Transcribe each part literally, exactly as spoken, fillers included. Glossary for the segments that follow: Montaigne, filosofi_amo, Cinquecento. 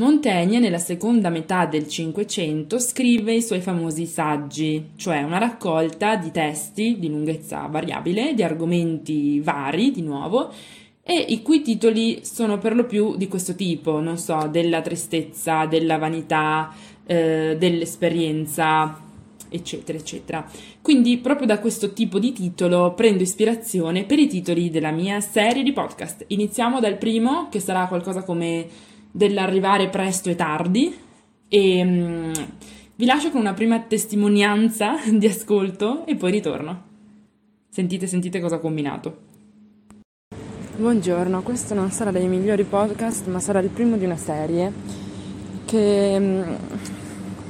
Montaigne, nella seconda metà del Cinquecento, scrive i suoi famosi saggi, cioè una raccolta di testi di lunghezza variabile, di argomenti vari, di nuovo, e i cui titoli sono per lo più di questo tipo, non so, della tristezza, della vanità, eh, dell'esperienza, eccetera, eccetera. Quindi proprio da questo tipo di titolo prendo ispirazione per i titoli della mia serie di podcast. Iniziamo dal primo, che sarà qualcosa come dell'arrivare presto e tardi, e um, vi lascio con una prima testimonianza di ascolto e poi ritorno. Sentite, sentite cosa ho combinato. Buongiorno, questo non sarà dei migliori podcast, ma sarà il primo di una serie che um,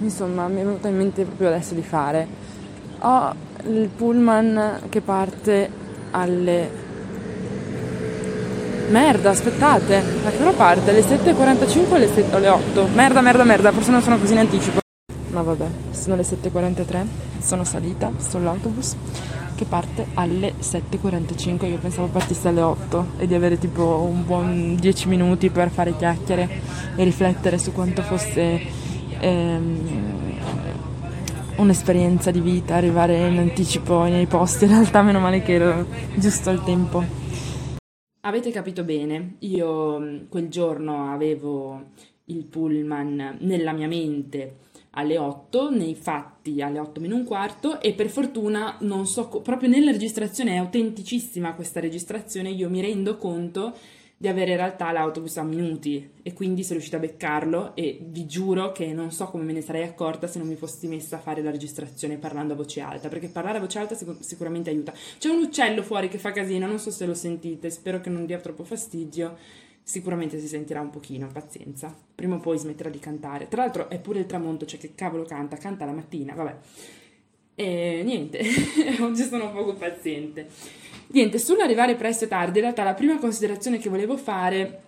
insomma mi è venuta in mente proprio adesso di fare. Ho il pullman che parte alle... Merda, aspettate, da che ora parte? Alle sette e quarantacinque o alle, sette, alle otto? Merda, merda, merda, forse non sono così in anticipo. Ma vabbè, sono le sette e quarantatré, sono salita sull'autobus che parte alle sette e quarantacinque, io pensavo partisse alle otto e di avere tipo un buon dieci minuti per fare chiacchiere e riflettere su quanto fosse ehm, un'esperienza di vita, arrivare in anticipo nei posti. In realtà meno male che ero giusto al tempo. Avete capito bene, io quel giorno avevo il pullman nella mia mente alle otto, nei fatti alle otto meno un quarto, e per fortuna non so, proprio nella registrazione, è autenticissima questa registrazione, io mi rendo conto di avere in realtà l'autobus a minuti e quindi sono riuscita a beccarlo, e vi giuro che non so come me ne sarei accorta se non mi fossi messa a fare la registrazione parlando a voce alta, perché parlare a voce alta sicur- sicuramente aiuta. C'è un uccello fuori che fa casino, non so se lo sentite, spero che non dia troppo fastidio, sicuramente si sentirà un pochino, pazienza, prima o poi smetterà di cantare, tra l'altro è pure il tramonto, cioè che cavolo canta, canta la mattina, vabbè. E niente, oggi sono poco paziente. Niente, sull'arrivare presto e tardi, in realtà la prima considerazione che volevo fare,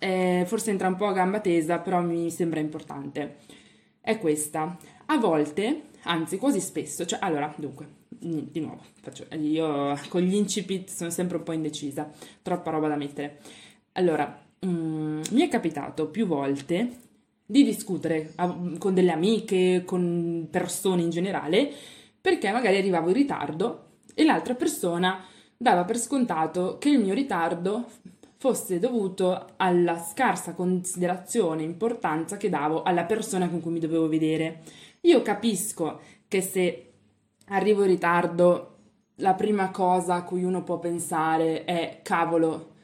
eh, forse entra un po' a gamba tesa, però mi sembra importante, è questa. A volte, anzi quasi spesso, cioè allora, dunque, di nuovo, faccio, io con gli incipit sono sempre un po' indecisa, troppa roba da mettere. Allora, mm, mi è capitato più volte di discutere con delle amiche, con persone in generale, perché magari arrivavo in ritardo e l'altra persona dava per scontato che il mio ritardo fosse dovuto alla scarsa considerazione e importanza che davo alla persona con cui mi dovevo vedere. Io capisco che se arrivo in ritardo la prima cosa a cui uno può pensare è cavolo,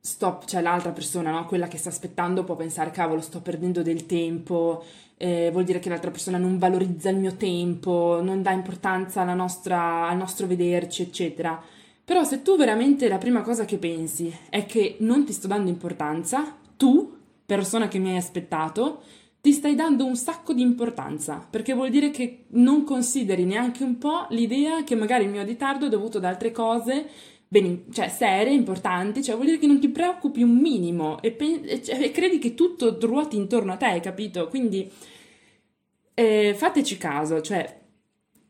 stop, cioè l'altra persona, no? Quella che sta aspettando può pensare cavolo sto perdendo del tempo, eh, vuol dire che l'altra persona non valorizza il mio tempo, non dà importanza alla nostra, al nostro vederci, eccetera. Però se tu veramente la prima cosa che pensi è che non ti sto dando importanza, tu, persona che mi hai aspettato, ti stai dando un sacco di importanza, perché vuol dire che non consideri neanche un po' l'idea che magari il mio ritardo è dovuto ad altre cose ben, cioè serie, importanti, cioè vuol dire che non ti preoccupi un minimo e, pen- e, e credi che tutto ruoti intorno a te, capito? Quindi eh, fateci caso, cioè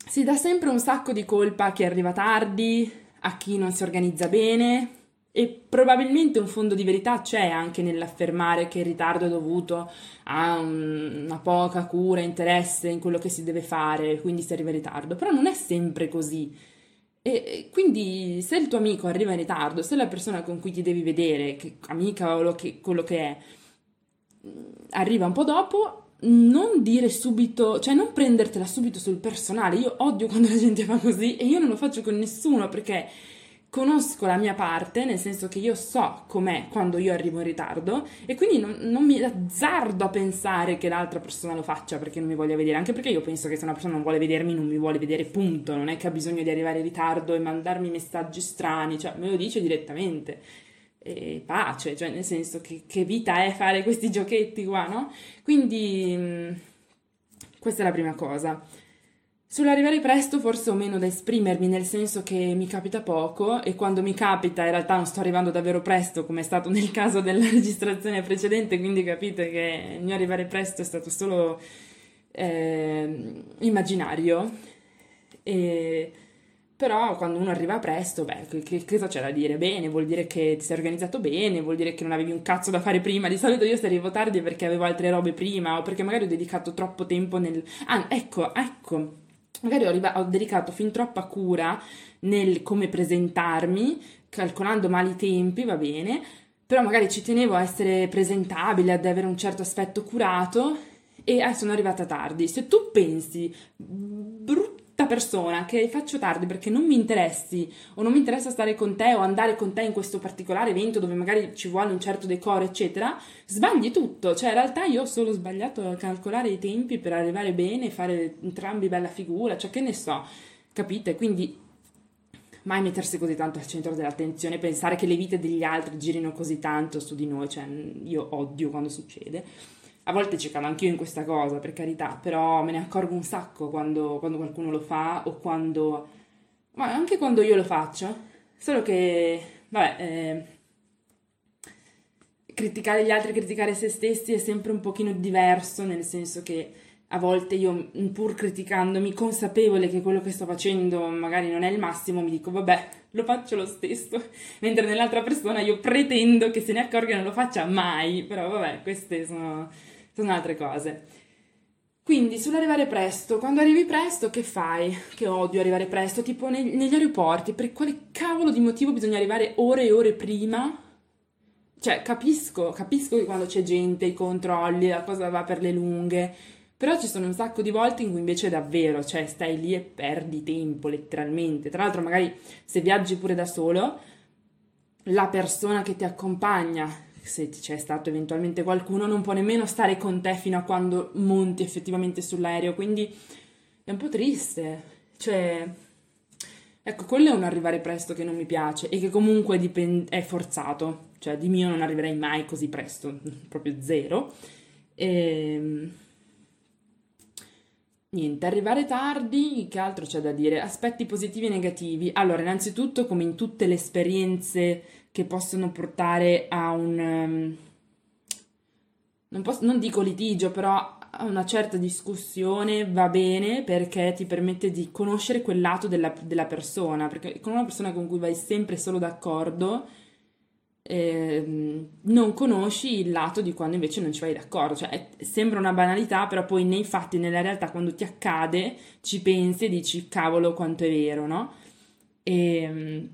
si dà sempre un sacco di colpa a chi arriva tardi, a chi non si organizza bene, e probabilmente un fondo di verità c'è anche nell'affermare che il ritardo è dovuto a un, una poca cura, interesse in quello che si deve fare, quindi si arriva in ritardo, però non è sempre così. E quindi se il tuo amico arriva in ritardo, se la persona con cui ti devi vedere, che amica o che, quello che è, arriva un po' dopo, non dire subito, cioè non prendertela subito sul personale. Io odio quando la gente fa così e io non lo faccio con nessuno, perché conosco la mia parte, nel senso che io so com'è quando io arrivo in ritardo e quindi non, non mi azzardo a pensare che l'altra persona lo faccia perché non mi voglia vedere, anche perché io penso che se una persona non vuole vedermi non mi vuole vedere, punto, non è che ha bisogno di arrivare in ritardo e mandarmi messaggi strani, cioè me lo dice direttamente e pace, cioè nel senso che, che vita è fare questi giochetti qua, no? Quindi questa è la prima cosa. Sull'arrivare presto forse ho meno da esprimermi, nel senso che mi capita poco e quando mi capita in realtà non sto arrivando davvero presto, come è stato nel caso della registrazione precedente, quindi capite che il mio arrivare presto è stato solo eh, immaginario. E Però quando uno arriva presto, beh, che, che, che cosa c'è da dire? Bene, vuol dire che ti sei organizzato bene, vuol dire che non avevi un cazzo da fare prima. Di solito io arrivo tardi perché avevo altre robe prima, o perché magari ho dedicato troppo tempo nel... Ah, ecco, ecco, magari ho, arriva... ho dedicato fin troppa cura nel come presentarmi, calcolando male i tempi, va bene, però magari ci tenevo a essere presentabile, ad avere un certo aspetto curato, e eh, sono arrivata tardi. Se tu pensi, brutto, persona, che faccio tardi perché non mi interessi o non mi interessa stare con te o andare con te in questo particolare evento dove magari ci vuole un certo decoro eccetera, sbagli tutto. Cioè in realtà io ho solo sbagliato a calcolare i tempi per arrivare bene e fare entrambi bella figura, cioè che ne so, capite? Quindi mai mettersi così tanto al centro dell'attenzione, pensare che le vite degli altri girino così tanto su di noi, cioè io odio quando succede. A volte ci cado anch'io in questa cosa, per carità, però me ne accorgo un sacco quando, quando qualcuno lo fa, o quando... ma anche quando io lo faccio, solo che, vabbè, eh, criticare gli altri, criticare se stessi è sempre un pochino diverso, nel senso che a volte io, pur criticandomi, consapevole che quello che sto facendo magari non è il massimo, mi dico vabbè, lo faccio lo stesso, mentre nell'altra persona io pretendo che se ne accorga non lo faccia mai, però vabbè, queste sono... sono altre cose. Quindi sull'arrivare presto, quando arrivi presto che fai? Che odio arrivare presto, tipo neg- negli aeroporti, per quale cavolo di motivo bisogna arrivare ore e ore prima? Cioè capisco, capisco che quando c'è gente, i controlli, la cosa va per le lunghe, però ci sono un sacco di volte in cui invece davvero, cioè stai lì e perdi tempo letteralmente. Tra l'altro magari se viaggi pure da solo, la persona che ti accompagna, se c'è stato eventualmente qualcuno, non può nemmeno stare con te fino a quando monti effettivamente sull'aereo, quindi è un po' triste, cioè ecco, quello è un arrivare presto che non mi piace e che comunque dipende, è forzato, cioè di mio non arriverei mai così presto, proprio zero. E niente, arrivare tardi, che altro c'è da dire? Aspetti positivi e negativi. Allora, innanzitutto, come in tutte le esperienze che possono portare a un, um, non, posso, non dico litigio, però a una certa discussione, va bene, perché ti permette di conoscere quel lato della, della persona, perché con una persona con cui vai sempre solo d'accordo eh, non conosci il lato di quando invece non ci vai d'accordo, cioè è, sembra una banalità, però poi nei fatti, nella realtà, quando ti accade ci pensi e dici cavolo quanto è vero, no? E...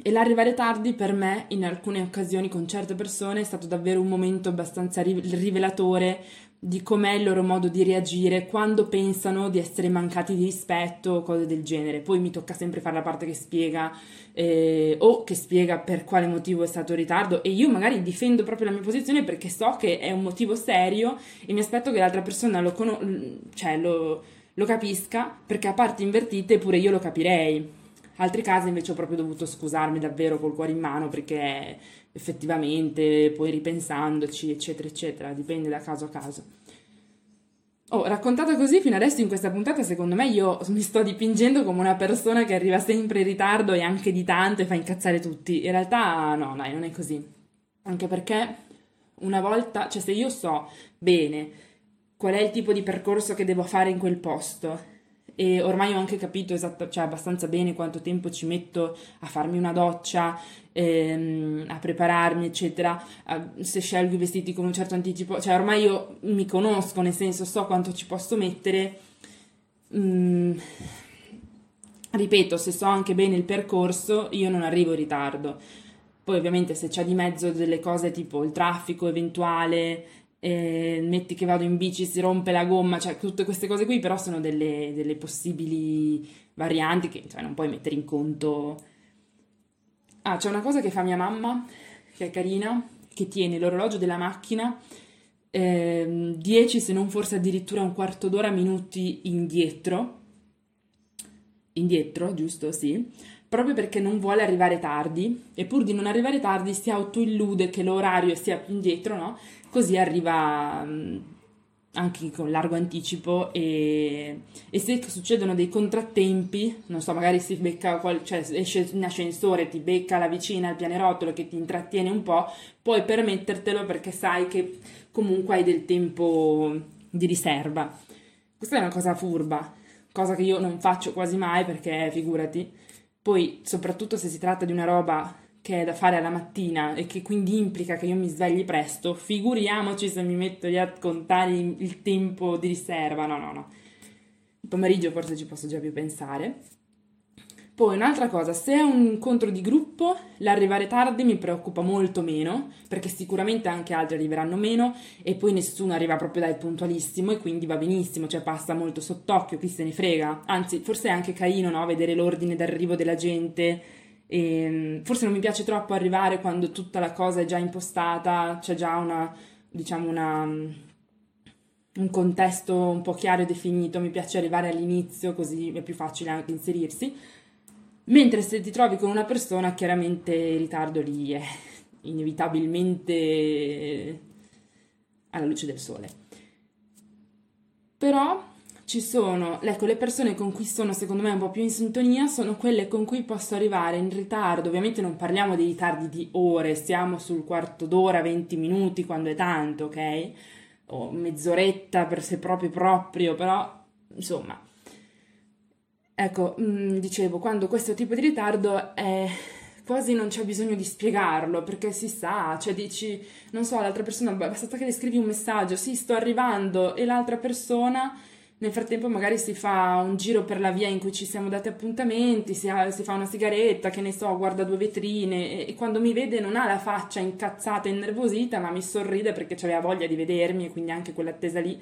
E l'arrivare tardi per me, in alcune occasioni con certe persone, è stato davvero un momento abbastanza rivelatore di com'è il loro modo di reagire quando pensano di essere mancati di rispetto o cose del genere. Poi mi tocca sempre fare la parte che spiega eh, o che spiega per quale motivo è stato in ritardo, e io magari difendo proprio la mia posizione perché so che è un motivo serio e mi aspetto che l'altra persona lo, con- cioè lo, lo capisca, perché a parti invertite pure io lo capirei. Altri casi invece ho proprio dovuto scusarmi davvero col cuore in mano, perché effettivamente poi ripensandoci eccetera eccetera, dipende da caso a caso. Oh, raccontata così fino adesso in questa puntata, secondo me io mi sto dipingendo come una persona che arriva sempre in ritardo e anche di tanto e fa incazzare tutti. In realtà no, dai, non è così. Anche perché una volta, cioè se io so bene qual è il tipo di percorso che devo fare in quel posto, e ormai ho anche capito esatto, cioè abbastanza bene quanto tempo ci metto a farmi una doccia, ehm, a prepararmi eccetera, a, se scelgo i vestiti con un certo anticipo, cioè ormai io mi conosco, nel senso so quanto ci posso mettere, mm, ripeto, se so anche bene il percorso io non arrivo in ritardo. Poi ovviamente se c'è di mezzo delle cose tipo il traffico eventuale, Eh, metti che vado in bici, si rompe la gomma, cioè tutte queste cose qui però sono delle, delle possibili varianti che cioè, non puoi mettere in conto. Ah, c'è una cosa che fa mia mamma che è carina, che tiene l'orologio della macchina eh, dieci se non forse addirittura un quarto d'ora minuti indietro indietro, giusto? Sì, proprio perché non vuole arrivare tardi, e pur di non arrivare tardi si autoillude che l'orario sia più indietro, no? Così arriva anche con largo anticipo, e, e se succedono dei contrattempi, non so, magari si becca, cioè esce in ascensore, ti becca la vicina al pianerottolo che ti intrattiene un po', puoi permettertelo perché sai che comunque hai del tempo di riserva. Questa è una cosa furba, cosa che io non faccio quasi mai perché figurati, poi soprattutto se si tratta di una roba che è da fare alla mattina e che quindi implica che io mi svegli presto, figuriamoci se mi metto a contare il tempo di riserva, no no no, il pomeriggio forse ci posso già più pensare. Poi un'altra cosa, se è un incontro di gruppo, l'arrivare tardi mi preoccupa molto meno, perché sicuramente anche altri arriveranno meno e poi nessuno arriva proprio dal puntualissimo e quindi va benissimo, cioè passa molto sott'occhio, chi se ne frega. Anzi, forse è anche carino, no, vedere l'ordine d'arrivo della gente. E forse non mi piace troppo arrivare quando tutta la cosa è già impostata, c'è già una, diciamo una, un contesto un po' chiaro e definito, mi piace arrivare all'inizio così è più facile anche inserirsi. Mentre se ti trovi con una persona, chiaramente il ritardo lì è inevitabilmente alla luce del sole. Però ci sono, ecco, le persone con cui sono secondo me un po' più in sintonia sono quelle con cui posso arrivare in ritardo. Ovviamente non parliamo di ritardi di ore, siamo sul quarto d'ora, venti minuti quando è tanto, ok? O mezz'oretta per se proprio proprio, però insomma... Ecco, dicevo, quando questo tipo di ritardo è quasi non c'è bisogno di spiegarlo, perché si sa, cioè dici, non so, l'altra persona, basta che le scrivi un messaggio, sì, sto arrivando, e l'altra persona nel frattempo magari si fa un giro per la via in cui ci siamo dati appuntamenti, si, ha, si fa una sigaretta, che ne so, guarda due vetrine, e, e quando mi vede non ha la faccia incazzata e innervosita, ma mi sorride perché aveva voglia di vedermi e quindi anche quell'attesa lì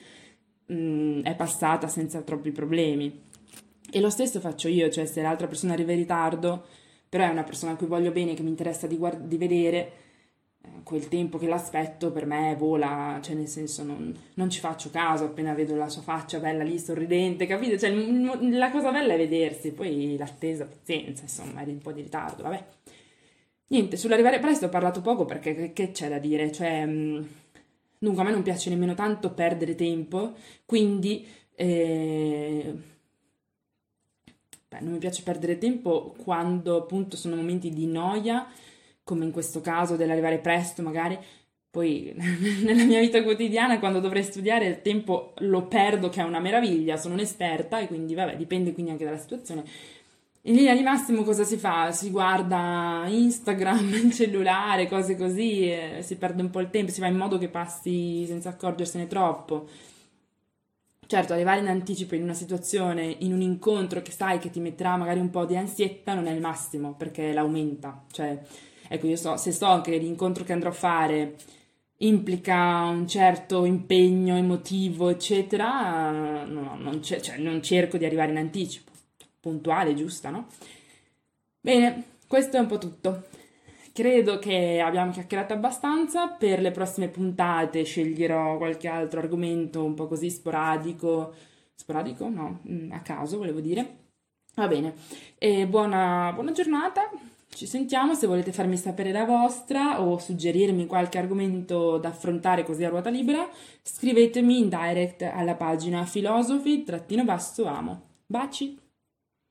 mh, è passata senza troppi problemi. E lo stesso faccio io, cioè se l'altra persona arriva in ritardo, però è una persona a cui voglio bene, che mi interessa di, guard- di vedere, quel tempo che l'aspetto per me vola, cioè nel senso non, non ci faccio caso appena vedo la sua faccia bella lì sorridente, capite? Cioè il, la cosa bella è vedersi, poi l'attesa, pazienza, insomma, è un po' di ritardo, vabbè. Niente, sull'arrivare presto ho parlato poco perché che, che c'è da dire, cioè mh, dunque a me non piace nemmeno tanto perdere tempo, quindi... Eh, Beh, non mi piace perdere tempo quando appunto sono momenti di noia, come in questo caso dell'arrivare presto magari, poi nella mia vita quotidiana quando dovrei studiare il tempo lo perdo che è una meraviglia, sono un'esperta e quindi vabbè, dipende quindi anche dalla situazione. In linea di massimo cosa si fa? Si guarda Instagram, il cellulare, cose così, eh, si perde un po' il tempo, si fa in modo che passi senza accorgersene troppo. Certo, arrivare in anticipo in una situazione, in un incontro che sai che ti metterà magari un po' di ansietta non è il massimo, perché l'aumenta. Cioè, ecco, io so, se so che l'incontro che andrò a fare implica un certo impegno emotivo, eccetera, no, non, c- cioè, non cerco di arrivare in anticipo. Puntuale, giusta, no? Bene, questo è un po' tutto. Credo che abbiamo chiacchierato abbastanza, per le prossime puntate sceglierò qualche altro argomento un po' così sporadico, sporadico? No, a caso volevo dire. Va bene, e buona, buona giornata, ci sentiamo, se volete farmi sapere la vostra o suggerirmi qualche argomento da affrontare così a ruota libera, scrivetemi in direct alla pagina filosofi_amo. Baci!